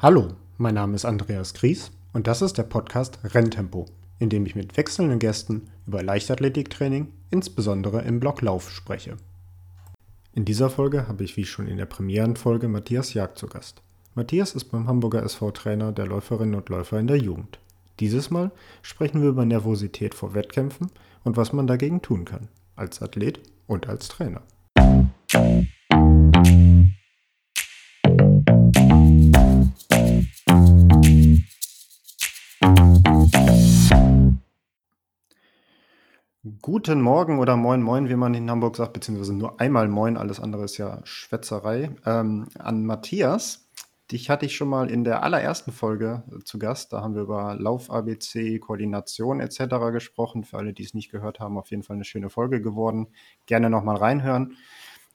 Hallo, mein Name ist Andreas Gries und das ist der Podcast Renntempo, in dem ich mit wechselnden Gästen über Leichtathletiktraining, insbesondere im Blocklauf, spreche. In dieser Folge habe ich wie schon in der Premierenfolge Matthias Jagd zu Gast. Matthias ist beim Hamburger SV Trainer der Läuferinnen und Läufer in der Jugend. Dieses Mal sprechen wir über Nervosität vor Wettkämpfen und was man dagegen tun kann, als Athlet und als Trainer. Guten Morgen oder Moin Moin, wie man in Hamburg sagt, beziehungsweise nur einmal Moin, alles andere ist ja Schwätzerei. An Matthias, dich hatte ich schon mal in der allerersten Folge zu Gast. Da haben wir über Lauf-ABC, Koordination etc. gesprochen. Für alle, die es nicht gehört haben, auf jeden Fall eine schöne Folge geworden. Gerne nochmal reinhören.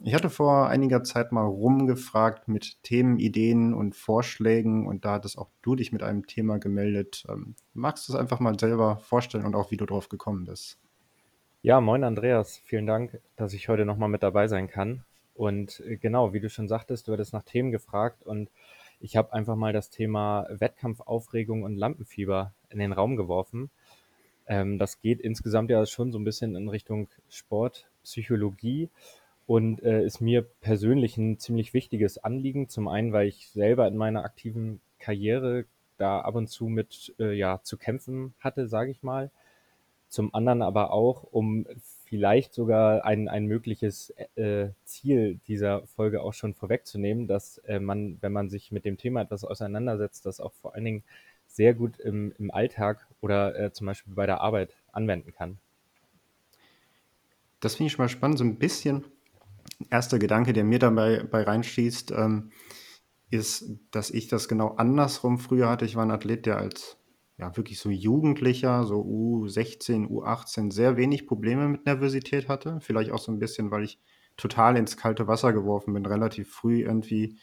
Ich hatte vor einiger Zeit mal rumgefragt mit Themen, Ideen und Vorschlägen und da hattest auch du dich mit einem Thema gemeldet. Magst du es einfach mal selber vorstellen und auch wie du drauf gekommen bist? Ja, moin Andreas, vielen Dank, dass ich heute nochmal mit dabei sein kann. Und genau, wie du schon sagtest, du hattest nach Themen gefragt und ich habe einfach mal das Thema Wettkampfaufregung und Lampenfieber in den Raum geworfen. Das geht insgesamt ja schon so ein bisschen in Richtung Sportpsychologie und ist mir persönlich ein ziemlich wichtiges Anliegen. Zum einen, weil ich selber in meiner aktiven Karriere da ab und zu mit zu kämpfen hatte, sage ich mal. Zum anderen aber auch, um vielleicht sogar ein mögliches Ziel dieser Folge auch schon vorwegzunehmen, dass man, wenn man sich mit dem Thema etwas auseinandersetzt, das auch vor allen Dingen sehr gut im Alltag oder zum Beispiel bei der Arbeit anwenden kann. Das finde ich schon mal spannend, so ein bisschen. Erster Gedanke, der mir dabei reinschießt, ist, dass ich das genau andersrum früher hatte. Ich war ein Athlet, der als wirklich so Jugendlicher, so U16, U18, sehr wenig Probleme mit Nervosität hatte. Vielleicht auch so ein bisschen, weil ich total ins kalte Wasser geworfen bin, relativ früh irgendwie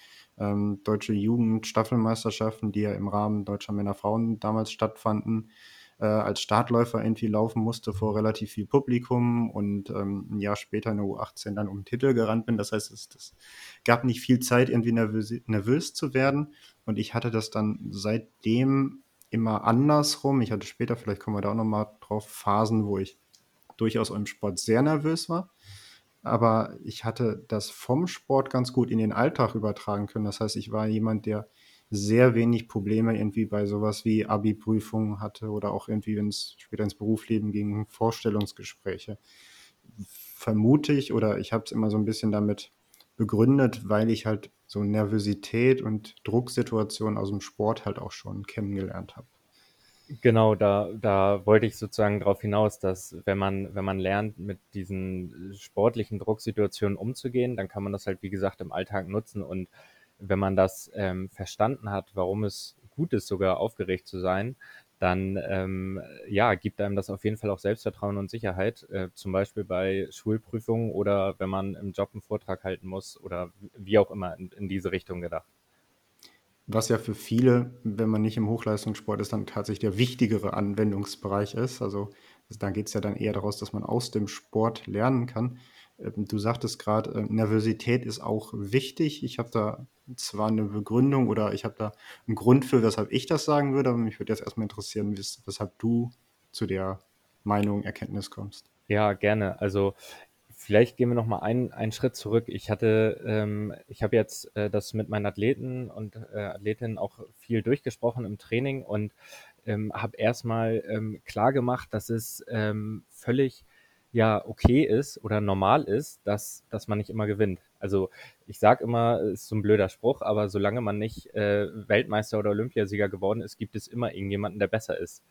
deutsche Jugendstaffelmeisterschaften, die ja im Rahmen deutscher Männer-Frauen damals stattfanden, als Startläufer irgendwie laufen musste vor relativ viel Publikum und ein Jahr später in der U18 dann um den Titel gerannt bin. Das heißt, es gab nicht viel Zeit, irgendwie nervös zu werden. Und ich hatte das dann seitdem immer andersrum. Ich hatte später, vielleicht kommen wir da auch nochmal drauf, Phasen, wo ich durchaus im Sport sehr nervös war. Aber ich hatte das vom Sport ganz gut in den Alltag übertragen können. Das heißt, ich war jemand, der sehr wenig Probleme irgendwie bei sowas wie Abi-Prüfungen hatte oder auch irgendwie, wenn es später ins Berufsleben ging, Vorstellungsgespräche. Vermute ich, oder ich habe es immer so ein bisschen damit begründet, weil ich halt so Nervosität und Drucksituationen aus dem Sport halt auch schon kennengelernt habe. Genau, da wollte ich sozusagen darauf hinaus, dass wenn man lernt, mit diesen sportlichen Drucksituationen umzugehen, dann kann man das halt, wie gesagt, im Alltag nutzen. Und wenn man das verstanden hat, warum es gut ist, sogar aufgeregt zu sein, dann gibt einem das auf jeden Fall auch Selbstvertrauen und Sicherheit, zum Beispiel bei Schulprüfungen oder wenn man im Job einen Vortrag halten muss oder wie auch immer in diese Richtung gedacht. Was ja für viele, wenn man nicht im Hochleistungssport ist, dann tatsächlich der wichtigere Anwendungsbereich ist. Also da geht es ja dann eher daraus, dass man aus dem Sport lernen kann. Du sagtest gerade, Nervosität ist auch wichtig. Ich habe da zwar eine Begründung oder ich habe da einen Grund für, weshalb ich das sagen würde, aber mich würde jetzt erstmal interessieren, weshalb du zu der Meinung, Erkenntnis kommst. Ja, gerne. Also vielleicht gehen wir nochmal einen Schritt zurück. Ich habe jetzt das mit meinen Athleten und Athletinnen auch viel durchgesprochen im Training und habe erstmal klar gemacht, dass es völlig okay ist oder normal ist, dass man nicht immer gewinnt. Also ich sage immer, ist so ein blöder Spruch, aber solange man nicht Weltmeister oder Olympiasieger geworden ist, gibt es immer irgendjemanden, der besser ist.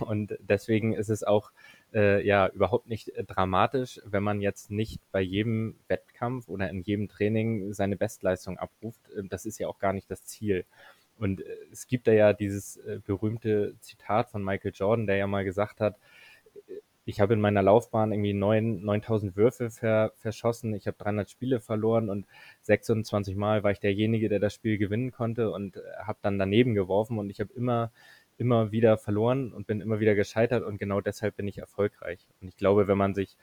Und deswegen ist es auch überhaupt nicht dramatisch, wenn man jetzt nicht bei jedem Wettkampf oder in jedem Training seine Bestleistung abruft. Das ist ja auch gar nicht das Ziel. Und es gibt da ja dieses berühmte Zitat von Michael Jordan, der ja mal gesagt hat, ich habe in meiner Laufbahn irgendwie 9.000 Würfe verschossen, ich habe 300 Spiele verloren und 26 Mal war ich derjenige, der das Spiel gewinnen konnte und habe dann daneben geworfen und ich habe immer wieder verloren und bin immer wieder gescheitert und genau deshalb bin ich erfolgreich. Und ich glaube, wenn man sich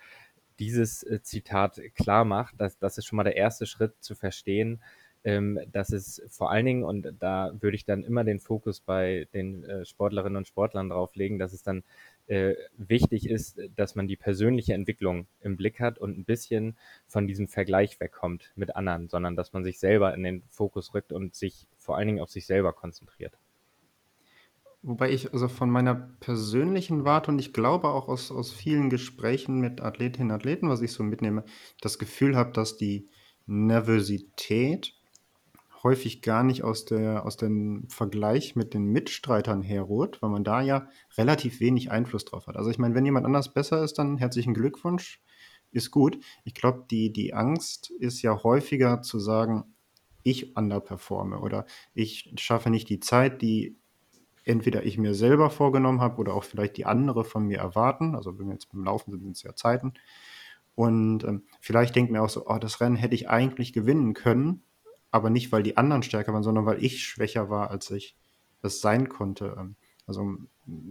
dieses Zitat klar macht, das ist schon mal der erste Schritt zu verstehen, dass es vor allen Dingen, und da würde ich dann immer den Fokus bei den Sportlerinnen und Sportlern drauflegen, dass es dann wichtig ist, dass man die persönliche Entwicklung im Blick hat und ein bisschen von diesem Vergleich wegkommt mit anderen, sondern dass man sich selber in den Fokus rückt und sich vor allen Dingen auf sich selber konzentriert. Wobei ich also von meiner persönlichen Warte und ich glaube auch aus vielen Gesprächen mit Athletinnen und Athleten, was ich so mitnehme, das Gefühl habe, dass die Nervosität häufig gar nicht aus dem Vergleich mit den Mitstreitern herrührt, weil man da ja relativ wenig Einfluss drauf hat. Also ich meine, wenn jemand anders besser ist, dann herzlichen Glückwunsch, ist gut. Ich glaube, die Angst ist ja häufiger zu sagen, ich underperforme oder ich schaffe nicht die Zeit, die entweder ich mir selber vorgenommen habe oder auch vielleicht die andere von mir erwarten. Also wenn wir jetzt beim Laufen sind es ja Zeiten. Und vielleicht denkt mir auch so, das Rennen hätte ich eigentlich gewinnen können, aber nicht, weil die anderen stärker waren, sondern weil ich schwächer war, als ich das sein konnte. Also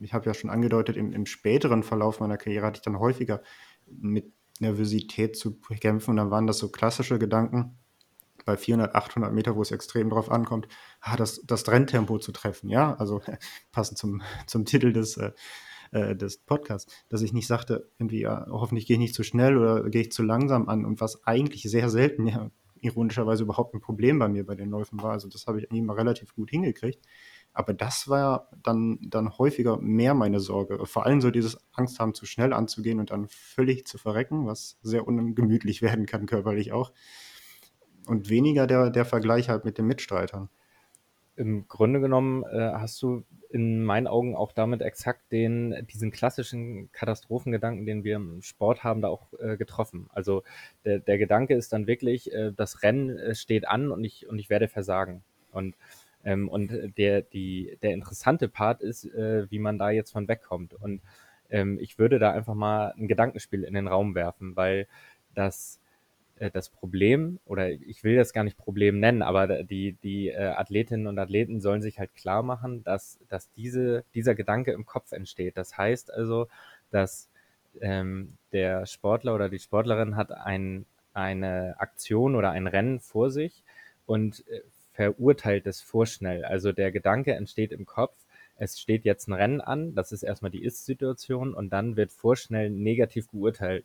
ich habe ja schon angedeutet, im späteren Verlauf meiner Karriere hatte ich dann häufiger mit Nervosität zu kämpfen. Und dann waren das so klassische Gedanken, bei 400, 800 Meter, wo es extrem drauf ankommt, das Renntempo zu treffen, ja, also passend zum Titel des Podcasts, dass ich nicht sagte, irgendwie, ja, hoffentlich gehe ich nicht zu schnell oder gehe ich zu langsam an und was eigentlich sehr selten, ja, ironischerweise überhaupt ein Problem bei mir bei den Läufen war, also das habe ich eigentlich mal relativ gut hingekriegt, aber das war dann häufiger mehr meine Sorge, vor allem so dieses Angst haben, zu schnell anzugehen und dann völlig zu verrecken, was sehr ungemütlich werden kann, körperlich auch. Und weniger der Vergleich halt mit den Mitstreitern. Im Grunde genommen hast du in meinen Augen auch damit exakt diesen klassischen Katastrophengedanken, den wir im Sport haben, da auch getroffen. Also der Gedanke ist dann wirklich, das Rennen steht an und ich werde versagen. Und der interessante Part ist, wie man da jetzt von wegkommt. Und ich würde da einfach mal ein Gedankenspiel in den Raum werfen, weil das Problem, oder ich will das gar nicht Problem nennen, aber die Athletinnen und Athleten sollen sich halt klar machen, dass dieser Gedanke im Kopf entsteht. Das heißt also, dass der Sportler oder die Sportlerin hat eine Aktion oder ein Rennen vor sich und verurteilt es vorschnell. Also der Gedanke entsteht im Kopf, es steht jetzt ein Rennen an, das ist erstmal die Ist-Situation und dann wird vorschnell negativ beurteilt.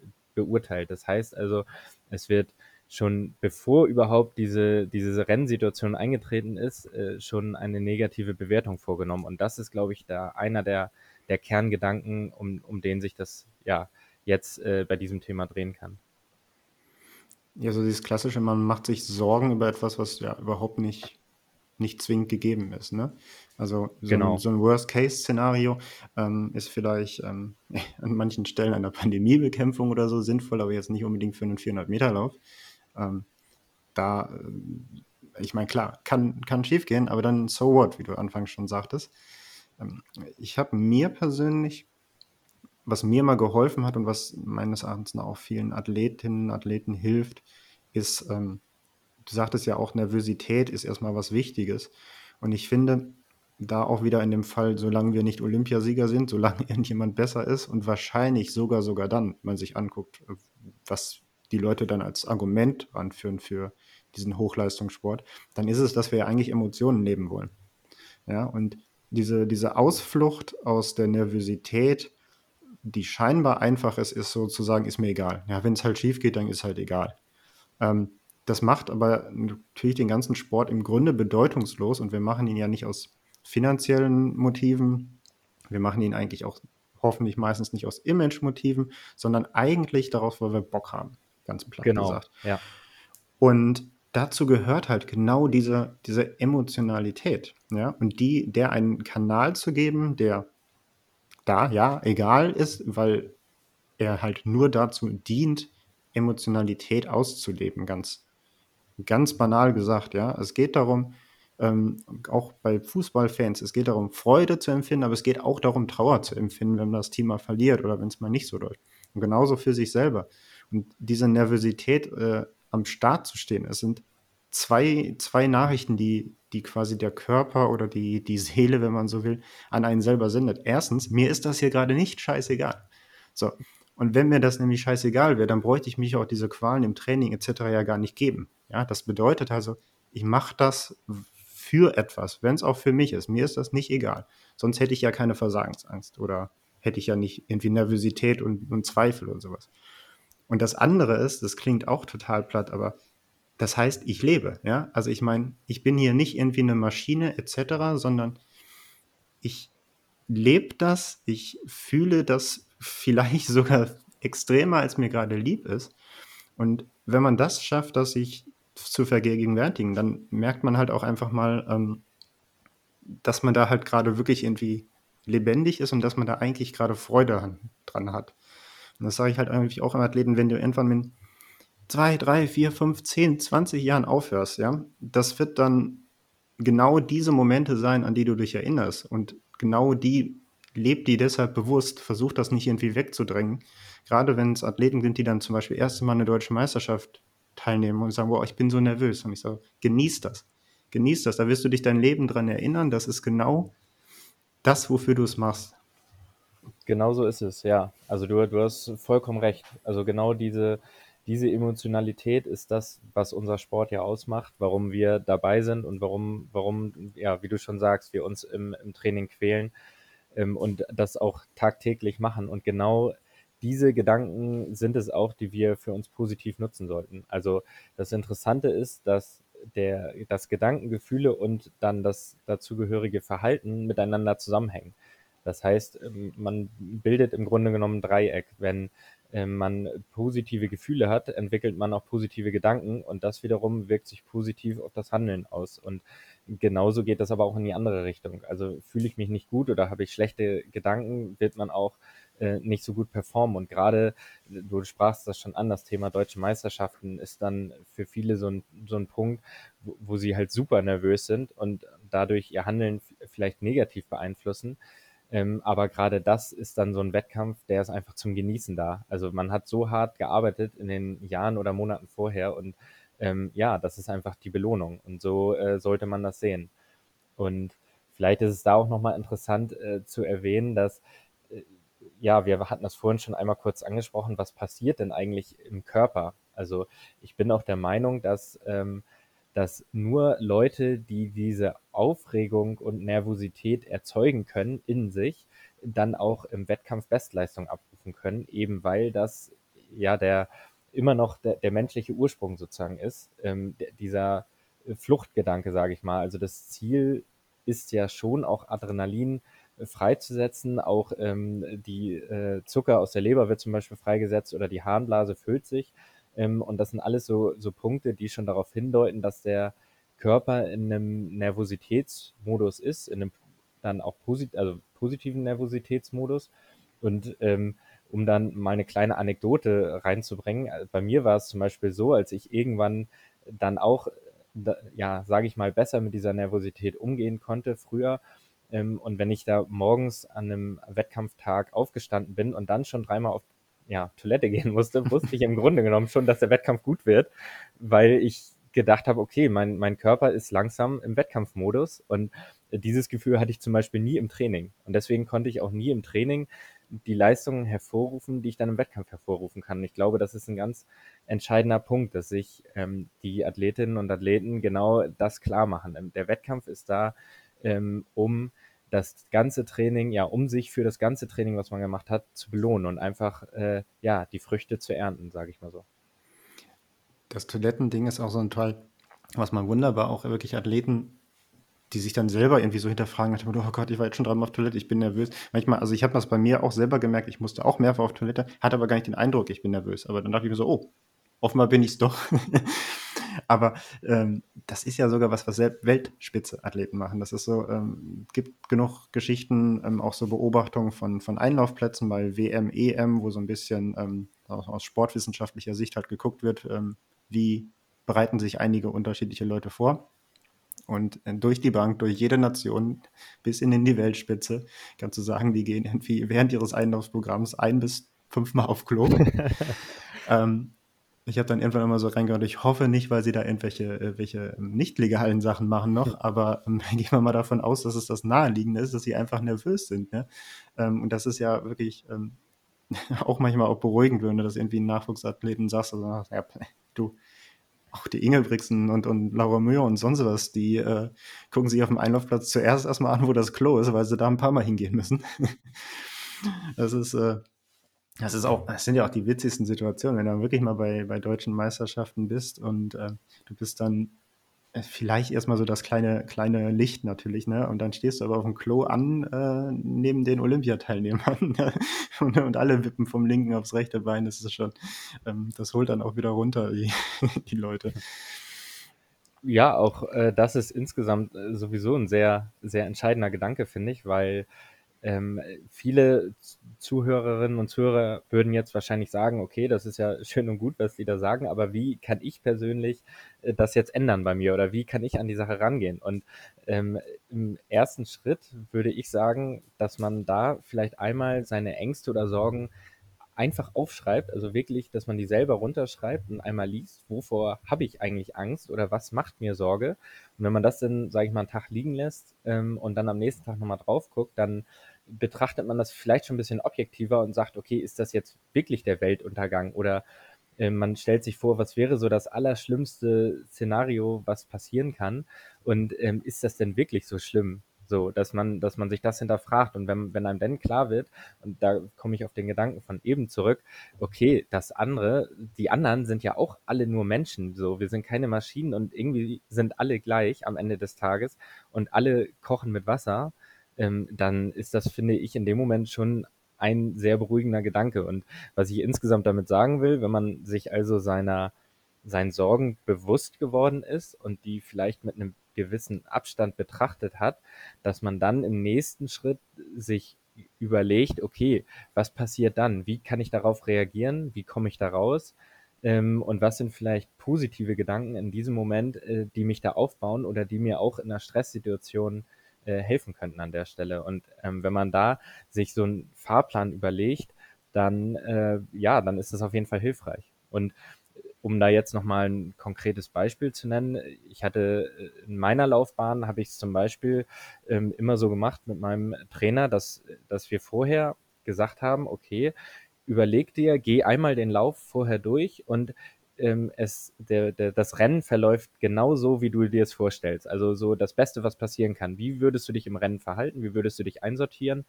Das heißt also, es wird schon bevor überhaupt diese Rennsituation eingetreten ist, schon eine negative Bewertung vorgenommen. Und das ist, glaube ich, da einer der Kerngedanken, um den sich das ja jetzt bei diesem Thema drehen kann. Ja, so dieses klassische, man macht sich Sorgen über etwas, was ja überhaupt nicht zwingend gegeben ist, ne? Also so ein Worst-Case-Szenario ist vielleicht an manchen Stellen einer Pandemiebekämpfung oder so sinnvoll, aber jetzt nicht unbedingt für einen 400-Meter-Lauf. Ich meine, klar, kann schief gehen, aber dann so what, wie du anfangs schon sagtest. Ich habe mir persönlich, was mir mal geholfen hat und was meines Erachtens auch vielen Athletinnen und Athleten hilft, ist, du sagtest ja auch, Nervosität ist erstmal was Wichtiges. Und ich finde, da auch wieder in dem Fall, solange wir nicht Olympiasieger sind, solange irgendjemand besser ist und wahrscheinlich sogar dann, man sich anguckt, was die Leute dann als Argument anführen für diesen Hochleistungssport, dann ist es, dass wir ja eigentlich Emotionen leben wollen. Ja, und diese Ausflucht aus der Nervosität, die scheinbar einfach ist sozusagen, ist mir egal. Ja, wenn es halt schief geht, dann ist halt egal. Das macht aber natürlich den ganzen Sport im Grunde bedeutungslos und wir machen ihn ja nicht aus finanziellen Motiven, wir machen ihn eigentlich auch hoffentlich meistens nicht aus Image-Motiven, sondern eigentlich darauf, weil wir Bock haben, ganz platt gesagt. Ja. Und dazu gehört halt genau diese Emotionalität, ja, und der einen Kanal zu geben, der da, ja, egal ist, weil er halt nur dazu dient, Emotionalität auszuleben, ganz, ganz banal gesagt, ja. Es geht darum, auch bei Fußballfans, es geht darum, Freude zu empfinden, aber es geht auch darum, Trauer zu empfinden, wenn das Team mal verliert oder wenn es mal nicht so läuft. Und genauso für sich selber. Und diese Nervosität, am Start zu stehen, es sind zwei Nachrichten, die quasi der Körper oder die Seele, wenn man so will, an einen selber sendet. Erstens, mir ist das hier gerade nicht scheißegal. So. Und wenn mir das nämlich scheißegal wäre, dann bräuchte ich mich auch diese Qualen im Training etc. ja gar nicht geben. Ja, das bedeutet also, ich mache das für etwas, wenn es auch für mich ist. Mir ist das nicht egal. Sonst hätte ich ja keine Versagensangst oder hätte ich ja nicht irgendwie Nervosität und Zweifel und sowas. Und das andere ist, das klingt auch total platt, aber das heißt, ich lebe. Ja? Also ich meine, ich bin hier nicht irgendwie eine Maschine etc., sondern ich lebe das, ich fühle das vielleicht sogar extremer, als mir gerade lieb ist. Und wenn man das schafft, das sich zu vergegenwärtigen, dann merkt man halt auch einfach mal, dass man da halt gerade wirklich irgendwie lebendig ist und dass man da eigentlich gerade Freude dran hat. Und das sage ich halt eigentlich auch an Athleten, wenn du irgendwann mit 2, 3, 4, 5, 10, 20 Jahren aufhörst, ja, das wird dann genau diese Momente sein, an die du dich erinnerst. Und genau die lebt die deshalb bewusst, versucht das nicht irgendwie wegzudrängen. Gerade wenn es Athleten sind, die dann zum Beispiel erste Mal eine deutsche Meisterschaft teilnehmen und sagen, wow, ich bin so nervös. Und ich sage, genieß das, da wirst du dich dein Leben dran erinnern, das ist genau das, wofür du es machst. Genau so ist es, ja. Also du hast vollkommen recht. Also genau diese Emotionalität ist das, was unser Sport ja ausmacht, warum wir dabei sind und warum ja, wie du schon sagst, wir uns im Training quälen und das auch tagtäglich machen. Und genau diese Gedanken sind es auch, die wir für uns positiv nutzen sollten. Also das Interessante ist, dass das Gedanken, Gefühle und dann das dazugehörige Verhalten miteinander zusammenhängen. Das heißt, man bildet im Grunde genommen ein Dreieck. Wenn man positive Gefühle hat, entwickelt man auch positive Gedanken und das wiederum wirkt sich positiv auf das Handeln aus. Und genauso geht das aber auch in die andere Richtung. Also fühle ich mich nicht gut oder habe ich schlechte Gedanken, wird man auch nicht so gut performen. Und gerade, du sprachst das schon an, das Thema deutsche Meisterschaften ist dann für viele so ein Punkt, wo sie halt super nervös sind und dadurch ihr Handeln vielleicht negativ beeinflussen. Aber gerade das ist dann so ein Wettkampf, der ist einfach zum Genießen da. Also man hat so hart gearbeitet in den Jahren oder Monaten vorher und ja, das ist einfach die Belohnung und so sollte man das sehen. Und vielleicht ist es da auch nochmal interessant zu erwähnen, dass ja, wir hatten das vorhin schon einmal kurz angesprochen, was passiert denn eigentlich im Körper? Also ich bin auch der Meinung, dass nur Leute, die diese Aufregung und Nervosität erzeugen können in sich, dann auch im Wettkampf Bestleistung abrufen können, eben weil das ja immer noch der menschliche Ursprung sozusagen ist, dieser Fluchtgedanke, sage ich mal. Also das Ziel ist ja schon auch Adrenalin freizusetzen, auch die Zucker aus der Leber wird zum Beispiel freigesetzt oder die Harnblase füllt sich und das sind alles so Punkte, die schon darauf hindeuten, dass der Körper in einem Nervositätsmodus ist, in einem dann auch positiven Nervositätsmodus und um dann mal eine kleine Anekdote reinzubringen, bei mir war es zum Beispiel so, als ich irgendwann dann auch, ja, sage ich mal, besser mit dieser Nervosität umgehen konnte früher, und wenn ich da morgens an einem Wettkampftag aufgestanden bin und dann schon dreimal auf Toilette gehen musste, wusste ich im Grunde genommen schon, dass der Wettkampf gut wird, weil ich gedacht habe, okay, mein Körper ist langsam im Wettkampfmodus und dieses Gefühl hatte ich zum Beispiel nie im Training. Und deswegen konnte ich auch nie im Training die Leistungen hervorrufen, die ich dann im Wettkampf hervorrufen kann. Und ich glaube, das ist ein ganz entscheidender Punkt, dass sich die Athletinnen und Athleten genau das klar machen. Der Wettkampf ist da, um das ganze Training, ja, um sich für das ganze Training, was man gemacht hat, zu belohnen und einfach, die Früchte zu ernten, sage ich mal so. Das Toilettending ist auch so ein Teil, was man wunderbar auch wirklich Athleten, die sich dann selber irgendwie so hinterfragen, oh Gott, ich war jetzt schon dreimal auf Toilette, ich bin nervös. Manchmal, also ich habe das bei mir auch selber gemerkt, ich musste auch mehrfach auf Toilette, hatte aber gar nicht den Eindruck, ich bin nervös. Aber dann dachte ich mir so, oh, offenbar bin ich es doch. Aber das ist ja sogar was Weltspitze-Athleten machen. Das ist so, gibt genug Geschichten, auch so Beobachtungen von Einlaufplätzen bei WM, EM, wo so ein bisschen aus sportwissenschaftlicher Sicht halt geguckt wird, wie bereiten sich einige unterschiedliche Leute vor. Und durch die Bank, durch jede Nation bis in die Weltspitze, kannst du sagen, die gehen irgendwie während ihres Einlaufprogramms 1 bis 5 Mal auf Klo. Ich habe dann irgendwann immer so reingehört, ich hoffe nicht, weil sie da irgendwelche nicht legalen Sachen machen noch, aber gehen wir mal davon aus, dass es das Naheliegende ist, dass sie einfach nervös sind. Ne? Und das ist ja wirklich auch manchmal auch beruhigend, wenn du das irgendwie einen Nachwuchsathleten sagst, also, ja, du, auch die Ingebrigtsen und Laura Möhr und sonst was, die gucken sich auf dem Einlaufplatz zuerst erstmal an, wo das Klo ist, weil sie da ein paar Mal hingehen müssen. Das ist auch, das sind ja auch die witzigsten Situationen, wenn du dann wirklich mal bei deutschen Meisterschaften bist und du bist dann vielleicht erstmal so das kleine Licht natürlich, ne? Und dann stehst du aber auf dem Klo an, neben den Olympiateilnehmern, ne? und alle wippen vom linken aufs rechte Bein, das ist schon, das holt dann auch wieder runter die Leute. Ja, auch das ist insgesamt sowieso ein sehr, sehr entscheidender Gedanke, finde ich, weil viele Zuhörerinnen und Zuhörer würden jetzt wahrscheinlich sagen, okay, das ist ja schön und gut, was die da sagen, aber wie kann ich persönlich das jetzt ändern bei mir oder wie kann ich an die Sache rangehen? Und im ersten Schritt würde ich sagen, dass man da vielleicht einmal seine Ängste oder Sorgen einfach aufschreibt, also wirklich, dass man die selber runterschreibt und einmal liest, wovor habe ich eigentlich Angst oder was macht mir Sorge? Und wenn man das dann, sage ich mal, einen Tag liegen lässt und dann am nächsten Tag nochmal drauf guckt, dann betrachtet man das vielleicht schon ein bisschen objektiver und sagt, okay, ist das jetzt wirklich der Weltuntergang? Oder man stellt sich vor, was wäre so das allerschlimmste Szenario, was passieren kann? Und ist das denn wirklich so schlimm? So, dass man sich das hinterfragt und wenn einem dann klar wird, und da komme ich auf den Gedanken von eben zurück, okay, die anderen sind ja auch alle nur Menschen, so, wir sind keine Maschinen und irgendwie sind alle gleich am Ende des Tages und alle kochen mit Wasser, dann ist das, finde ich, in dem Moment schon ein sehr beruhigender Gedanke. Und was ich insgesamt damit sagen will, wenn man sich also seinen Sorgen bewusst geworden ist und die vielleicht mit einem gewissen Abstand betrachtet hat, dass man dann im nächsten Schritt sich überlegt, okay, was passiert dann? Wie kann ich darauf reagieren? Wie komme ich da raus? Und was sind vielleicht positive Gedanken in diesem Moment, die mich da aufbauen oder die mir auch in einer Stresssituation helfen könnten an der Stelle? Und wenn man da sich so einen Fahrplan überlegt, dann ist das auf jeden Fall hilfreich. Und um da jetzt nochmal ein konkretes Beispiel zu nennen, ich hatte in meiner Laufbahn, habe ich es zum Beispiel immer so gemacht mit meinem Trainer, dass wir vorher gesagt haben, okay, überleg dir, geh einmal den Lauf vorher durch und das Rennen verläuft genauso, wie du dir es vorstellst. Also so das Beste, was passieren kann. Wie würdest du dich im Rennen verhalten? Wie würdest du dich einsortieren?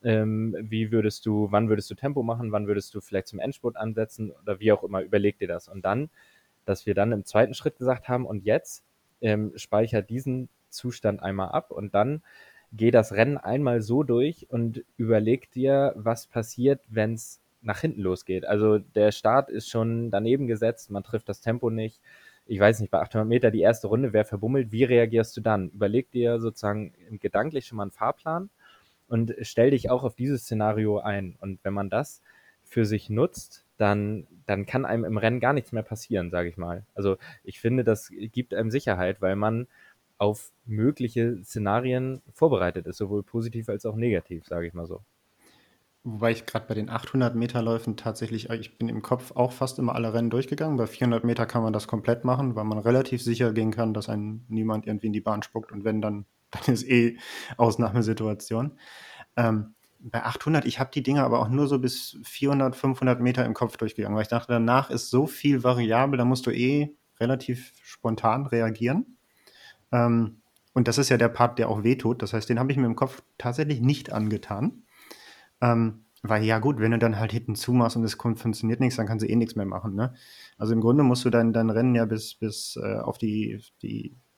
Wann würdest du Tempo machen? Wann würdest du vielleicht zum Endspurt ansetzen? Oder wie auch immer, überleg dir das. Und dann, dass wir dann im zweiten Schritt gesagt haben, und jetzt speichere diesen Zustand einmal ab und dann geh das Rennen einmal so durch und überleg dir, was passiert, wenn es nach hinten losgeht. Also der Start ist schon daneben gesetzt, man trifft das Tempo nicht. Ich weiß nicht, bei 800 Meter die erste Runde, wer verbummelt, wie reagierst du dann? Überleg dir sozusagen gedanklich schon mal einen Fahrplan und stell dich auch auf dieses Szenario ein. Und wenn man das für sich nutzt, dann kann einem im Rennen gar nichts mehr passieren, sage ich mal. Also ich finde, das gibt einem Sicherheit, weil man auf mögliche Szenarien vorbereitet ist, sowohl positiv als auch negativ, sage ich mal so. Wobei ich gerade bei den 800-Meter-Läufen tatsächlich, ich bin im Kopf auch fast immer alle Rennen durchgegangen. Bei 400 Meter kann man das komplett machen, weil man relativ sicher gehen kann, dass einem niemand irgendwie in die Bahn spuckt. Und wenn, dann ist eh Ausnahmesituation. Bei 800, ich habe die Dinger aber auch nur so bis 400, 500 Meter im Kopf durchgegangen, weil ich dachte, danach ist so viel variabel, da musst du eh relativ spontan reagieren. Und das ist ja der Part, der auch wehtut. Das heißt, den habe ich mir im Kopf tatsächlich nicht angetan. Weil ja gut, wenn du dann halt hinten zumachst und es funktioniert nichts, dann kannst du eh nichts mehr machen, ne? Also im Grunde musst du dein Rennen ja bis auf die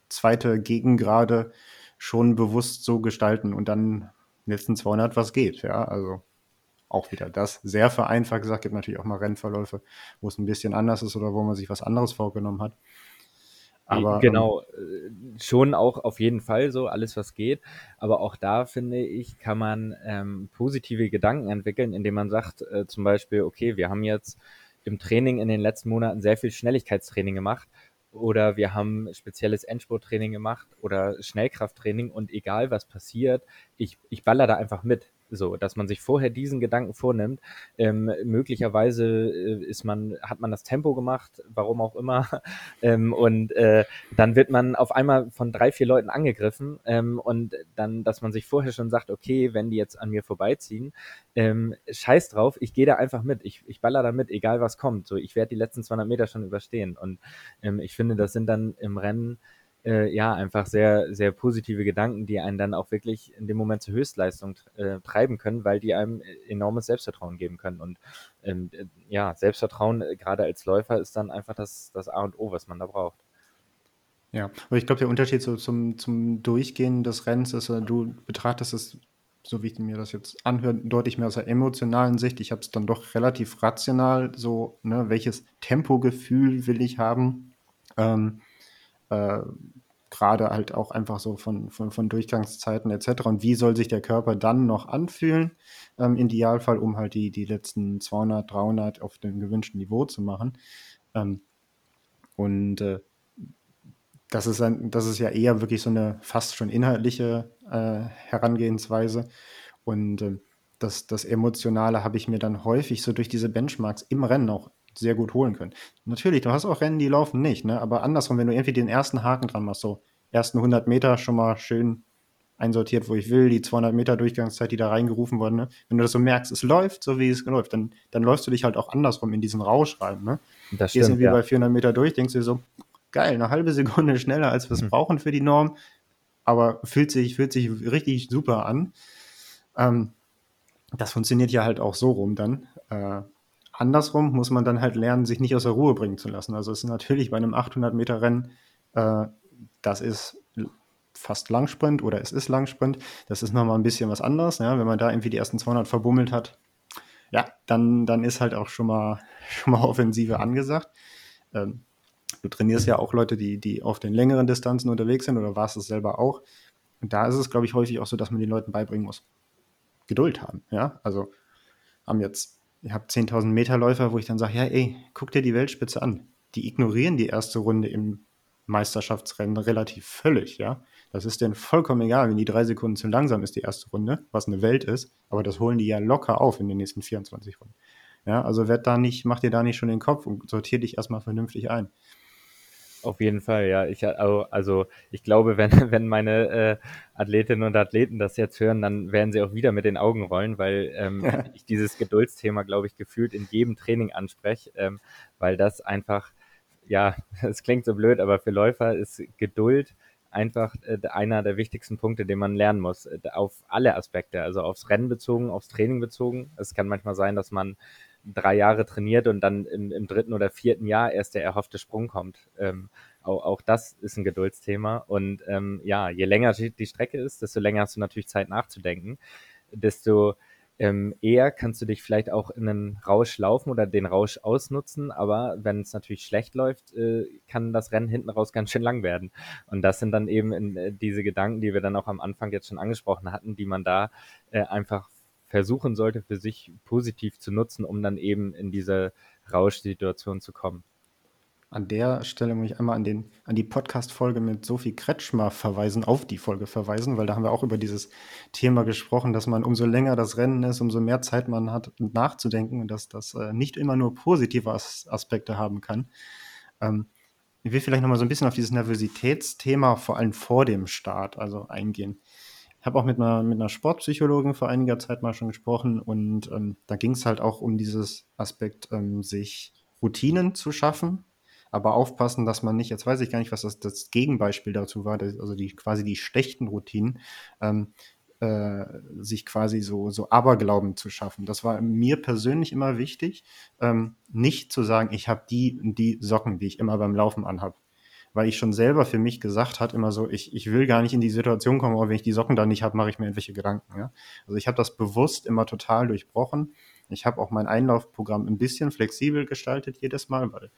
zweite Gegengrade schon bewusst so gestalten und dann letzten 200 was geht, ja, also auch wieder das sehr vereinfacht gesagt, gibt natürlich auch mal Rennverläufe, wo es ein bisschen anders ist oder wo man sich was anderes vorgenommen hat. Aber, genau, schon auch auf jeden Fall so, alles was geht, aber auch da, finde ich, kann man positive Gedanken entwickeln, indem man sagt zum Beispiel, okay, wir haben jetzt im Training in den letzten Monaten sehr viel Schnelligkeitstraining gemacht oder wir haben spezielles Endspurttraining gemacht oder Schnellkrafttraining und egal was passiert, ich baller da einfach mit. So, dass man sich vorher diesen Gedanken vornimmt, möglicherweise hat man das Tempo gemacht, warum auch immer, dann wird man auf einmal von 3, 4 Leuten angegriffen, und dann, dass man sich vorher schon sagt, okay, wenn die jetzt an mir vorbeiziehen, scheiß drauf, ich gehe da einfach mit, ich baller da mit, egal was kommt, so, ich werde die letzten 200 Meter schon überstehen, und ich finde, das sind dann im Rennen einfach sehr, sehr positive Gedanken, die einen dann auch wirklich in dem Moment zur Höchstleistung treiben können, weil die einem enormes Selbstvertrauen geben können. Und Selbstvertrauen, gerade als Läufer, ist dann einfach das A und O, was man da braucht. Ja, aber ich glaube, der Unterschied so zum Durchgehen des Rennens ist, du betrachtest es, so wie ich mir das jetzt anhöre, deutlich mehr aus der emotionalen Sicht. Ich habe es dann doch relativ rational, so, ne, welches Tempogefühl will ich haben? Gerade halt auch einfach so von Durchgangszeiten etc. Und wie soll sich der Körper dann noch anfühlen, im Idealfall, um halt die letzten 200, 300 auf dem gewünschten Niveau zu machen. Das ist ja eher wirklich so eine fast schon inhaltliche Herangehensweise. Und das Emotionale habe ich mir dann häufig so durch diese Benchmarks im Rennen auch sehr gut holen können. Natürlich, du hast auch Rennen, die laufen nicht, ne? Aber andersrum, wenn du irgendwie den ersten Haken dran machst, so ersten 100 Meter schon mal schön einsortiert, wo ich will, die 200 Meter Durchgangszeit, die da reingerufen wurden, ne? Wenn du das so merkst, es läuft, so wie es läuft, dann läufst du dich halt auch andersrum in diesen Rausch rein, ne? Das stimmt, gehst irgendwie bei 400 Meter durch, denkst dir so, geil, eine halbe Sekunde schneller, als wir es brauchen für die Norm, aber fühlt sich richtig super an. Das funktioniert ja halt auch so rum dann, andersrum muss man dann halt lernen, sich nicht aus der Ruhe bringen zu lassen. Also es ist natürlich bei einem 800-Meter-Rennen, das ist fast Langsprint oder es ist Langsprint, das ist nochmal ein bisschen was anderes. Ja? Wenn man da irgendwie die ersten 200 verbummelt hat, ja, dann ist halt auch schon mal Offensive angesagt. Du trainierst ja auch Leute, die auf den längeren Distanzen unterwegs sind, oder warst es selber auch. Und da ist es, glaube ich, häufig auch so, dass man den Leuten beibringen muss, Geduld haben. Ja, also ich habe 10.000 Meter Läufer, wo ich dann sage, ja ey, guck dir die Weltspitze an. Die ignorieren die erste Runde im Meisterschaftsrennen relativ völlig, ja. Das ist denen vollkommen egal, wenn die 3 Sekunden zu langsam ist, die erste Runde, was eine Welt ist, aber das holen die ja locker auf in den nächsten 24 Runden. Ja, also mach dir da nicht schon den Kopf und sortier dich erstmal vernünftig ein. Auf jeden Fall, ja. Ich glaube, wenn meine Athletinnen und Athleten das jetzt hören, dann werden sie auch wieder mit den Augen rollen, weil ich dieses Geduldsthema, glaube ich, gefühlt in jedem Training anspreche, weil das einfach, ja, es klingt so blöd, aber für Läufer ist Geduld einfach einer der wichtigsten Punkte, den man lernen muss, auf alle Aspekte, also aufs Rennen bezogen, aufs Training bezogen. Es kann manchmal sein, dass man 3 Jahre trainiert und dann im 3. oder 4. Jahr erst der erhoffte Sprung kommt. Auch das ist ein Geduldsthema. Und je länger die Strecke ist, desto länger hast du natürlich Zeit nachzudenken, desto eher kannst du dich vielleicht auch in einen Rausch laufen oder den Rausch ausnutzen. Aber wenn es natürlich schlecht läuft, kann das Rennen hinten raus ganz schön lang werden. Und das sind dann eben diese Gedanken, die wir dann auch am Anfang jetzt schon angesprochen hatten, die man da einfach versuchen sollte, für sich positiv zu nutzen, um dann eben in diese Rauschsituation zu kommen. An der Stelle muss ich einmal an die Podcast-Folge mit Sophie Kretschmer verweisen, weil da haben wir auch über dieses Thema gesprochen, dass man, umso länger das Rennen ist, umso mehr Zeit man hat, nachzudenken, und dass das nicht immer nur positive Aspekte haben kann. Ich will vielleicht nochmal so ein bisschen auf dieses Nervositätsthema, vor allem vor dem Start, also eingehen. Ich habe auch mit einer Sportpsychologin vor einiger Zeit mal schon gesprochen, und da ging es halt auch um dieses Aspekt, sich Routinen zu schaffen, aber aufpassen, dass man nicht, jetzt weiß ich gar nicht, was das Gegenbeispiel dazu war, also quasi die schlechten Routinen, sich quasi so Aberglauben zu schaffen. Das war mir persönlich immer wichtig, nicht zu sagen, ich habe die Socken, die ich immer beim Laufen anhabe, weil ich schon selber für mich gesagt hat, immer so, ich will gar nicht in die Situation kommen, aber wenn ich die Socken dann nicht habe, mache ich mir irgendwelche Gedanken. Ja? Also ich habe das bewusst immer total durchbrochen. Ich habe auch mein Einlaufprogramm ein bisschen flexibel gestaltet jedes Mal, weil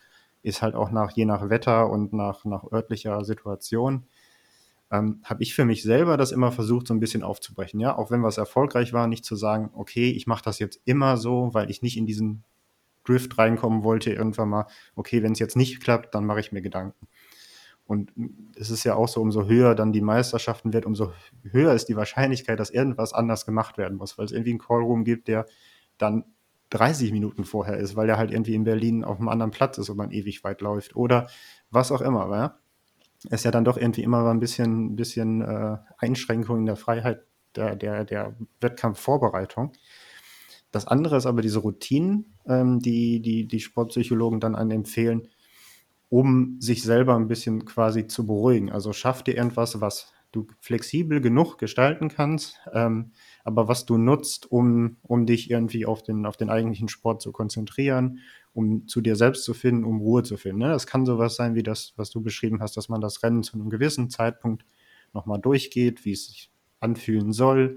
ist halt auch je nach Wetter und nach örtlicher Situation, habe ich für mich selber das immer versucht, so ein bisschen aufzubrechen. Ja? Auch wenn was erfolgreich war, nicht zu sagen, okay, ich mache das jetzt immer so, weil ich nicht in diesen Drift reinkommen wollte, irgendwann mal, okay, wenn es jetzt nicht klappt, dann mache ich mir Gedanken. Und es ist ja auch so, umso höher dann die Meisterschaften wird, umso höher ist die Wahrscheinlichkeit, dass irgendwas anders gemacht werden muss, weil es irgendwie einen Callroom gibt, der dann 30 Minuten vorher ist, weil der halt irgendwie in Berlin auf einem anderen Platz ist und man ewig weit läuft oder was auch immer. Ja? Ist ja dann doch irgendwie immer ein bisschen Einschränkung in der Freiheit der Wettkampfvorbereitung. Das andere ist aber diese Routinen, die Sportpsychologen dann einem empfehlen, um sich selber ein bisschen quasi zu beruhigen. Also schaff dir irgendwas, was du flexibel genug gestalten kannst, aber was du nutzt, um dich irgendwie auf den eigentlichen Sport zu konzentrieren, um zu dir selbst zu finden, um Ruhe zu finden. Ne? Das kann sowas sein wie das, was du beschrieben hast, dass man das Rennen zu einem gewissen Zeitpunkt nochmal durchgeht, wie es sich anfühlen soll,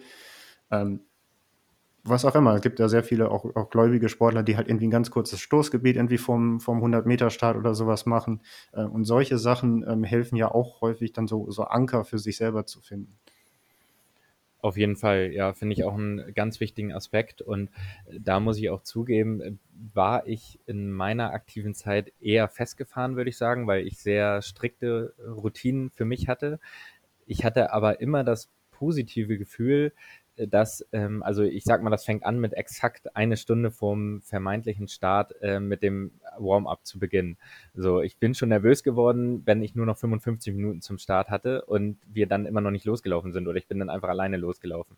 was auch immer. Es gibt ja sehr viele auch gläubige Sportler, die halt irgendwie ein ganz kurzes Stoßgebet irgendwie vom 100-Meter-Start oder sowas machen. Und solche Sachen helfen ja auch häufig dann so Anker für sich selber zu finden. Auf jeden Fall, ja, finde ich auch einen ganz wichtigen Aspekt. Und da muss ich auch zugeben, war ich in meiner aktiven Zeit eher festgefahren, würde ich sagen, weil ich sehr strikte Routinen für mich hatte. Ich hatte aber immer das positive Gefühl, dass, also ich sag mal, das fängt an mit exakt eine Stunde vorm vermeintlichen Start mit dem Warm-up zu beginnen. So, ich bin schon nervös geworden, wenn ich nur noch 55 Minuten zum Start hatte und wir dann immer noch nicht losgelaufen sind oder ich bin dann einfach alleine losgelaufen.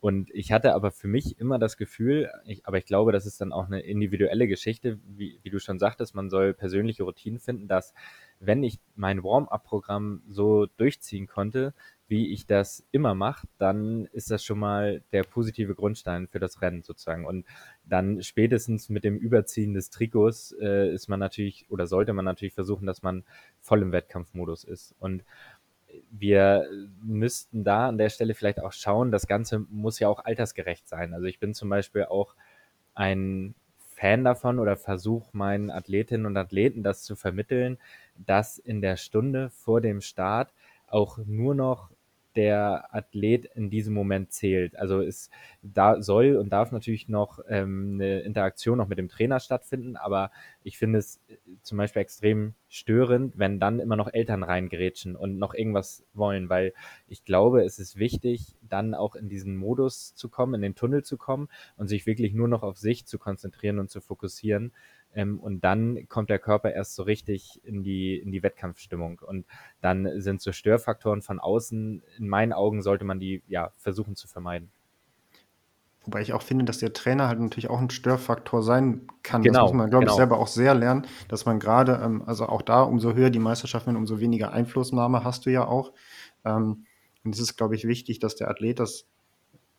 Und ich hatte aber für mich immer das Gefühl, aber ich glaube, das ist dann auch eine individuelle Geschichte, wie du schon sagtest, man soll persönliche Routinen finden, dass wenn ich mein Warm-up-Programm so durchziehen konnte, wie ich das immer mache, dann ist das schon mal der positive Grundstein für das Rennen sozusagen. Und dann spätestens mit dem Überziehen des Trikots ist man natürlich oder sollte man natürlich versuchen, dass man voll im Wettkampfmodus ist. Und wir müssten da an der Stelle vielleicht auch schauen, das Ganze muss ja auch altersgerecht sein. Also ich bin zum Beispiel auch ein Fan davon oder versuche meinen Athletinnen und Athleten das zu vermitteln, dass in der Stunde vor dem Start auch nur noch der Athlet in diesem Moment zählt. Also es da soll und darf natürlich noch eine Interaktion auch mit dem Trainer stattfinden, aber ich finde es zum Beispiel extrem störend, wenn dann immer noch Eltern reingrätschen und noch irgendwas wollen, weil ich glaube, es ist wichtig, dann auch in diesen Modus zu kommen, in den Tunnel zu kommen und sich wirklich nur noch auf sich zu konzentrieren und zu fokussieren. Und dann kommt der Körper erst so richtig in die Wettkampfstimmung. Und dann sind so Störfaktoren von außen, in meinen Augen sollte man die ja versuchen zu vermeiden. Wobei ich auch finde, dass der Trainer halt natürlich auch ein Störfaktor sein kann. Genau, das muss man, glaube ich, selber auch sehr lernen, dass man gerade, also auch da, umso höher die Meisterschaften, umso weniger Einflussnahme hast du ja auch. Und es ist, glaube ich, wichtig, dass der Athlet das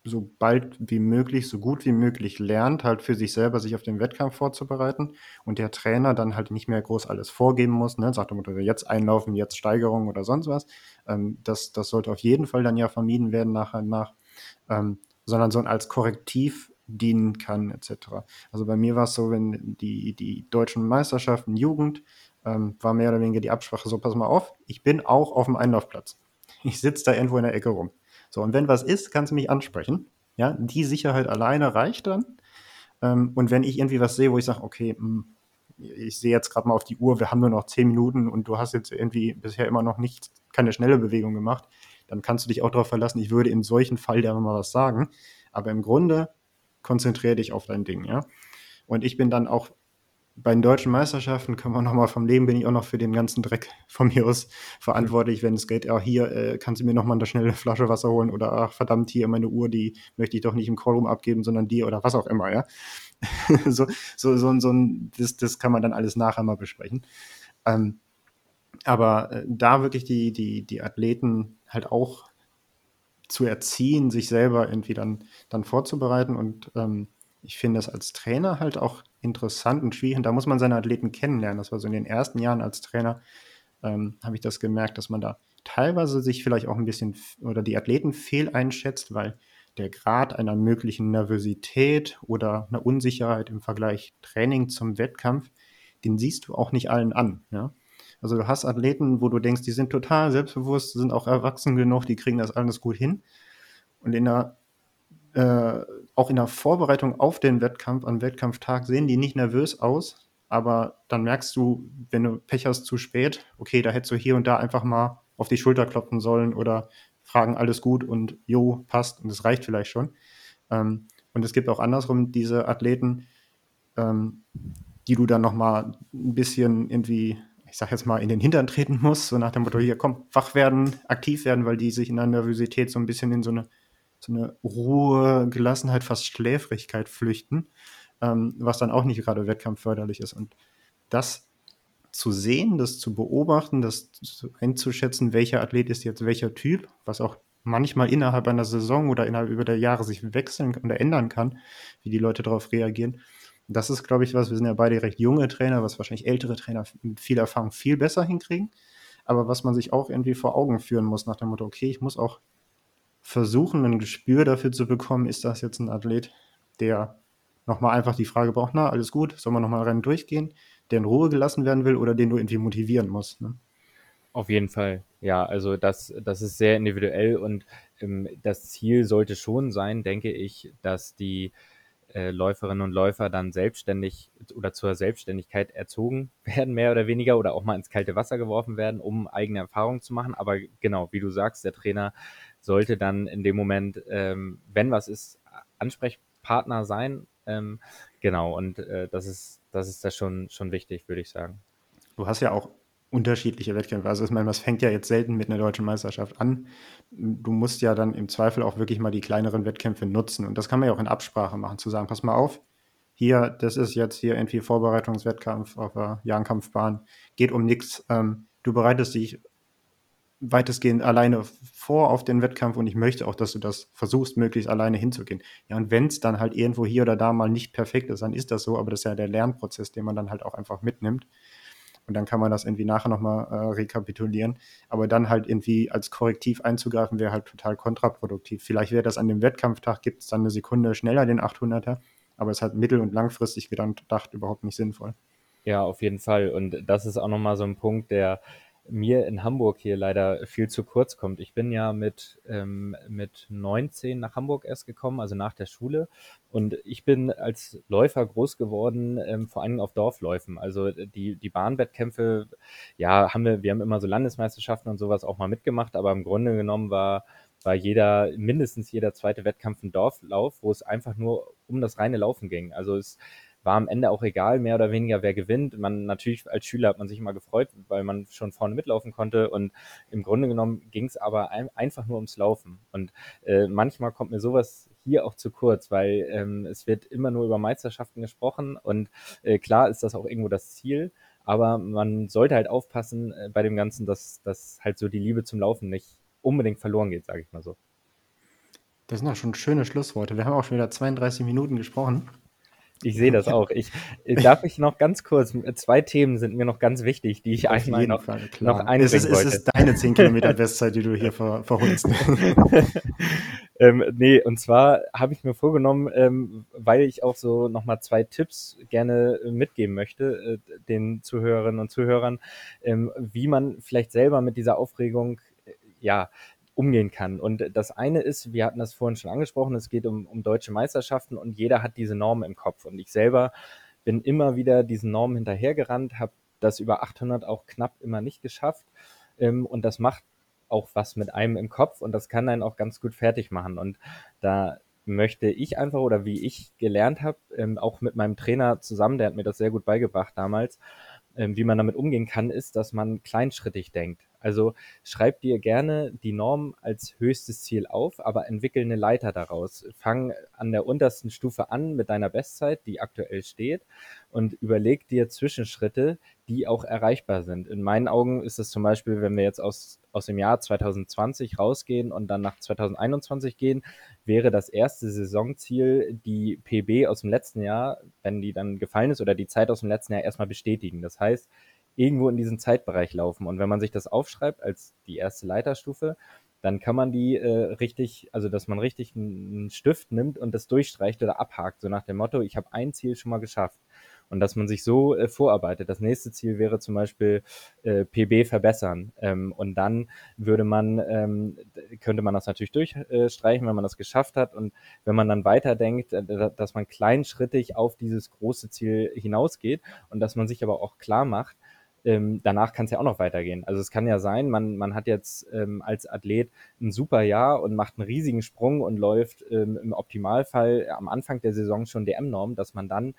so bald wie möglich, so gut wie möglich lernt, halt für sich selber sich auf den Wettkampf vorzubereiten und der Trainer dann halt nicht mehr groß alles vorgeben muss, ne? Sagt er, jetzt einlaufen, jetzt Steigerung oder sonst was. Das sollte auf jeden Fall dann ja vermieden werden nach, sondern so als Korrektiv dienen kann etc. Also bei mir war es so, wenn die deutschen Meisterschaften Jugend, war mehr oder weniger die Absprache so, pass mal auf, ich bin auch auf dem Einlaufplatz. Ich sitze da irgendwo in der Ecke rum. So, und wenn was ist, kannst du mich ansprechen. Ja, die Sicherheit alleine reicht dann. Und wenn ich irgendwie was sehe, wo ich sage, okay, ich sehe jetzt gerade mal auf die Uhr, wir haben nur noch 10 Minuten und du hast jetzt irgendwie bisher immer noch nicht, keine schnelle Bewegung gemacht, dann kannst du dich auch darauf verlassen, ich würde in solchen Fall da mal was sagen. Aber im Grunde konzentriere dich auf dein Ding, ja. Und ich bin dann auch bei den deutschen Meisterschaften, kann man nochmal vom Leben, bin ich auch noch für den ganzen Dreck von mir aus verantwortlich, wenn es geht, ja, hier kannst du mir nochmal eine schnelle Flasche Wasser holen oder ach, verdammt, hier meine Uhr, die möchte ich doch nicht im Callroom abgeben, sondern dir oder was auch immer, ja. Das kann man dann alles nachher mal besprechen. Aber da wirklich die Athleten halt auch zu erziehen, sich selber irgendwie dann vorzubereiten und ich finde das als Trainer halt auch interessant und schwierig. Und da muss man seine Athleten kennenlernen. Das war so in den ersten Jahren als Trainer, habe ich das gemerkt, dass man da teilweise sich vielleicht auch ein bisschen oder die Athleten fehl einschätzt, weil der Grad einer möglichen Nervosität oder einer Unsicherheit im Vergleich Training zum Wettkampf, den siehst du auch nicht allen an. Ja? Also du hast Athleten, wo du denkst, die sind total selbstbewusst, sind auch erwachsen genug, die kriegen das alles gut hin. Und auch in der Vorbereitung auf den Wettkampf, am Wettkampftag, sehen die nicht nervös aus, aber dann merkst du, wenn du Pech hast, zu spät, okay, da hättest du hier und da einfach mal auf die Schulter klopfen sollen oder fragen, alles gut und jo, passt und das reicht vielleicht schon. Und es gibt auch andersrum diese Athleten, die du dann nochmal ein bisschen irgendwie, ich sag jetzt mal, in den Hintern treten musst, so nach dem Motto, hier komm, wach werden, aktiv werden, weil die sich in der Nervosität so ein bisschen in so eine Ruhe, Gelassenheit, fast Schläfrigkeit flüchten, was dann auch nicht gerade wettkampfförderlich ist. Und das zu sehen, das zu beobachten, das einzuschätzen, welcher Athlet ist jetzt welcher Typ, was auch manchmal innerhalb einer Saison oder innerhalb über der Jahre sich wechseln oder ändern kann, wie die Leute darauf reagieren. Das ist, glaube ich, was, wir sind ja beide recht junge Trainer, was wahrscheinlich ältere Trainer mit viel Erfahrung viel besser hinkriegen, aber was man sich auch irgendwie vor Augen führen muss, nach dem Motto, okay, ich muss auch versuchen, ein Gespür dafür zu bekommen, ist das jetzt ein Athlet, der nochmal einfach die Frage braucht, na, alles gut, soll man nochmal Rennen durchgehen, der in Ruhe gelassen werden will oder den du irgendwie motivieren musst, ne? Auf jeden Fall, ja, also das ist sehr individuell und das Ziel sollte schon sein, denke ich, dass die Läuferinnen und Läufer dann selbstständig oder zur Selbstständigkeit erzogen werden, mehr oder weniger, oder auch mal ins kalte Wasser geworfen werden, um eigene Erfahrungen zu machen, aber genau, wie du sagst, der Trainer sollte dann in dem Moment, wenn was ist, Ansprechpartner sein, genau, und das ist da schon wichtig, würde ich sagen. Du hast ja auch unterschiedliche Wettkämpfe. Also ich meine, das fängt ja jetzt selten mit einer deutschen Meisterschaft an. Du musst ja dann im Zweifel auch wirklich mal die kleineren Wettkämpfe nutzen. Und das kann man ja auch in Absprache machen, zu sagen, pass mal auf, hier, das ist jetzt hier irgendwie Vorbereitungswettkampf auf der Jahnkampfbahn, geht um nichts. Du bereitest dich weitestgehend alleine vor auf den Wettkampf und ich möchte auch, dass du das versuchst, möglichst alleine hinzugehen. Ja, und wenn es dann halt irgendwo hier oder da mal nicht perfekt ist, dann ist das so, aber das ist ja der Lernprozess, den man dann halt auch einfach mitnimmt. Und dann kann man das irgendwie nachher nochmal rekapitulieren. Aber dann halt irgendwie als Korrektiv einzugreifen, wäre halt total kontraproduktiv. Vielleicht wäre das an dem Wettkampftag, gibt es dann eine Sekunde schneller den 800er, aber es hat mittel- und langfristig gedacht überhaupt nicht sinnvoll. Ja, auf jeden Fall. Und das ist auch nochmal so ein Punkt, der mir in Hamburg hier leider viel zu kurz kommt. Ich bin ja mit 19 nach Hamburg erst gekommen, also nach der Schule. Und ich bin als Läufer groß geworden, vor allem auf Dorfläufen. Also die Bahnwettkämpfe, ja, wir haben immer so Landesmeisterschaften und sowas auch mal mitgemacht, aber im Grunde genommen war mindestens jeder zweite Wettkampf ein Dorflauf, wo es einfach nur um das reine Laufen ging. Also es war am Ende auch egal, mehr oder weniger, wer gewinnt. Man, natürlich als Schüler hat man sich immer gefreut, weil man schon vorne mitlaufen konnte und im Grunde genommen ging es aber einfach nur ums Laufen. Und manchmal kommt mir sowas hier auch zu kurz, weil es wird immer nur über Meisterschaften gesprochen und klar ist das auch irgendwo das Ziel, aber man sollte halt aufpassen bei dem Ganzen, dass halt so die Liebe zum Laufen nicht unbedingt verloren geht, sage ich mal so. Das sind auch schon schöne Schlussworte. Wir haben auch schon wieder 32 Minuten gesprochen. Ich sehe das auch. Darf ich noch ganz kurz, 2 Themen sind mir noch ganz wichtig, die ich einmal noch einbringen wollte. Es ist deine 10 Kilometer Bestzeit, die du hier verholst. Nee, und zwar habe ich mir vorgenommen, weil ich auch so nochmal 2 Tipps gerne mitgeben möchte, den Zuhörerinnen und Zuhörern, wie man vielleicht selber mit dieser Aufregung, umgehen kann. Und das eine ist, wir hatten das vorhin schon angesprochen, es geht um deutsche Meisterschaften und jeder hat diese Norm im Kopf. Und ich selber bin immer wieder diesen Normen hinterhergerannt, habe das über 800 auch knapp immer nicht geschafft. Und das macht auch was mit einem im Kopf und das kann einen auch ganz gut fertig machen. Und da möchte ich einfach, oder wie ich gelernt habe, auch mit meinem Trainer zusammen, der hat mir das sehr gut beigebracht damals, wie man damit umgehen kann, ist, dass man kleinschrittig denkt. Also schreib dir gerne die Norm als höchstes Ziel auf, aber entwickel eine Leiter daraus. Fang an der untersten Stufe an mit deiner Bestzeit, die aktuell steht, und überleg dir Zwischenschritte, die auch erreichbar sind. In meinen Augen ist es zum Beispiel, wenn wir jetzt aus dem Jahr 2020 rausgehen und dann nach 2021 gehen, wäre das erste Saisonziel die PB aus dem letzten Jahr, wenn die dann gefallen ist, oder die Zeit aus dem letzten Jahr erstmal bestätigen. Das heißt, irgendwo in diesem Zeitbereich laufen. Und wenn man sich das aufschreibt als die erste Leiterstufe, dann kann man die richtig einen Stift nimmt und das durchstreicht oder abhakt, so nach dem Motto, ich habe ein Ziel schon mal geschafft. und dass man sich so vorarbeitet. Das nächste Ziel wäre zum Beispiel PB verbessern, und dann würde man, könnte man das natürlich durchstreichen, wenn man das geschafft hat, und wenn man dann weiterdenkt, dass man kleinschrittig auf dieses große Ziel hinausgeht und dass man sich aber auch klar macht, danach kann es ja auch noch weitergehen. Also es kann ja sein, man hat jetzt als Athlet ein super Jahr und macht einen riesigen Sprung und läuft im Optimalfall am Anfang der Saison schon DM-Norm, dass man dann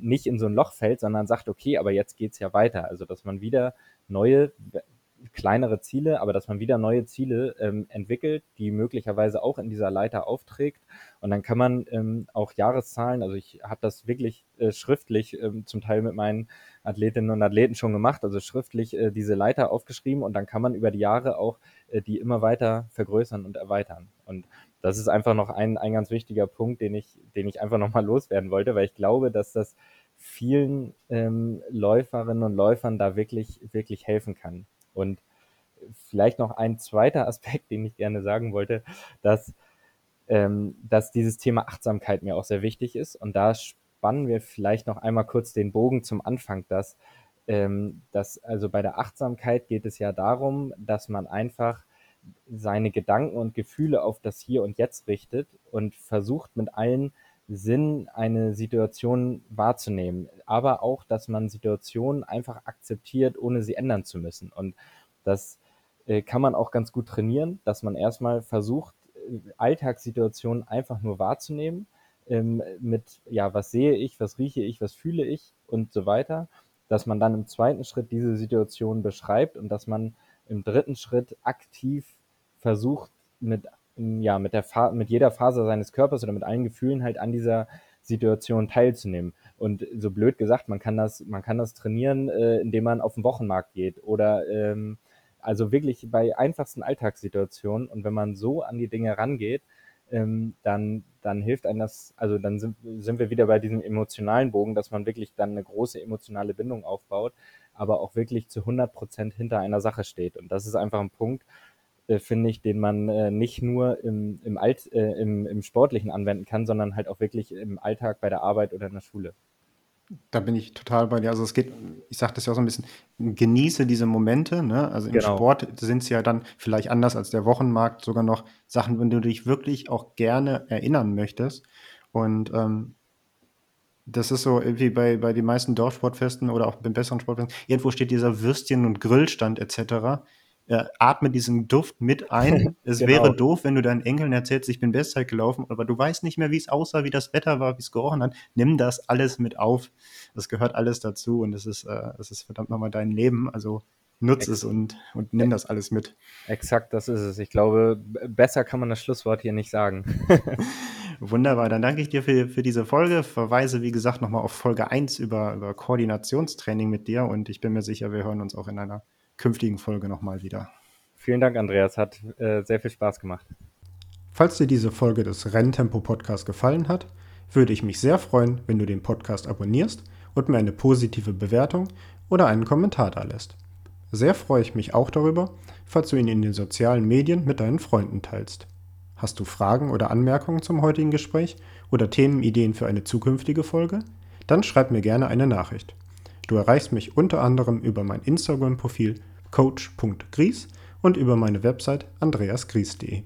nicht in so ein Loch fällt, sondern sagt, okay, aber jetzt geht's ja weiter. Also dass man wieder neue, kleinere Ziele, aber dass man wieder neue Ziele entwickelt, die möglicherweise auch in dieser Leiter aufträgt. Und dann kann man auch Jahreszahlen, also ich habe das wirklich schriftlich zum Teil mit meinen Athletinnen und Athleten schon gemacht, also schriftlich diese Leiter aufgeschrieben, und dann kann man über die Jahre auch die immer weiter vergrößern und erweitern. Und das ist einfach noch ein ganz wichtiger Punkt, den ich einfach nochmal loswerden wollte, weil ich glaube, dass das vielen Läuferinnen und Läufern da wirklich, wirklich helfen kann. Und vielleicht noch ein zweiter Aspekt, den ich gerne sagen wollte, dass dieses Thema Achtsamkeit mir auch sehr wichtig ist. Und da spannen wir vielleicht noch einmal kurz den Bogen zum Anfang, dass also bei der Achtsamkeit geht es ja darum, dass man einfach seine Gedanken und Gefühle auf das Hier und Jetzt richtet und versucht, mit allen Sinn, eine Situation wahrzunehmen, aber auch, dass man Situationen einfach akzeptiert, ohne sie ändern zu müssen. Und das kann man auch ganz gut trainieren, dass man erstmal versucht, Alltagssituationen einfach nur wahrzunehmen, mit, ja, was sehe ich, was rieche ich, was fühle ich und so weiter, dass man dann im zweiten Schritt diese Situation beschreibt und dass man im dritten Schritt aktiv versucht, mit jeder Faser seines Körpers oder mit allen Gefühlen halt an dieser Situation teilzunehmen. Und so blöd gesagt, man kann das trainieren, indem man auf den Wochenmarkt geht oder also wirklich bei einfachsten Alltagssituationen. Und wenn man so an die Dinge rangeht, dann hilft einem das, also dann sind wir wieder bei diesem emotionalen Bogen, dass man wirklich dann eine große emotionale Bindung aufbaut, aber auch wirklich zu 100% hinter einer Sache steht. Und das ist einfach ein Punkt, finde ich, den man nicht nur im Sportlichen anwenden kann, sondern halt auch wirklich im Alltag, bei der Arbeit oder in der Schule. Da bin ich total bei dir. Also es geht, ich sage das ja auch so ein bisschen, genieße diese Momente, ne? Also im genau. Sport sind es ja dann vielleicht anders als der Wochenmarkt sogar noch Sachen, wenn du dich wirklich auch gerne erinnern möchtest. Und das ist so irgendwie bei den meisten Dorfsportfesten oder auch bei besseren Sportfesten, irgendwo steht dieser Würstchen- und Grillstand etc., atme diesen Duft mit ein. Es genau. wäre doof, wenn du deinen Enkeln erzählst, ich bin Bestzeit gelaufen, aber du weißt nicht mehr, wie es aussah, wie das Wetter war, wie es gerochen hat. Nimm das alles mit auf. Das gehört alles dazu und es ist verdammt nochmal dein Leben. Also nutz es und nimm das alles mit. Exakt, das ist es. Ich glaube, besser kann man das Schlusswort hier nicht sagen. Wunderbar, dann danke ich dir für diese Folge. Verweise, wie gesagt, nochmal auf Folge 1 über Koordinationstraining mit dir und ich bin mir sicher, wir hören uns auch in einer künftigen Folge nochmal wieder. Vielen Dank, Andreas. Hat sehr viel Spaß gemacht. Falls dir diese Folge des Renntempo-Podcasts gefallen hat, würde ich mich sehr freuen, wenn du den Podcast abonnierst und mir eine positive Bewertung oder einen Kommentar da lässt. Sehr freue ich mich auch darüber, falls du ihn in den sozialen Medien mit deinen Freunden teilst. Hast du Fragen oder Anmerkungen zum heutigen Gespräch oder Themenideen für eine zukünftige Folge? Dann schreib mir gerne eine Nachricht. Du erreichst mich unter anderem über mein Instagram-Profil coach.gries und über meine Website andreasgries.de.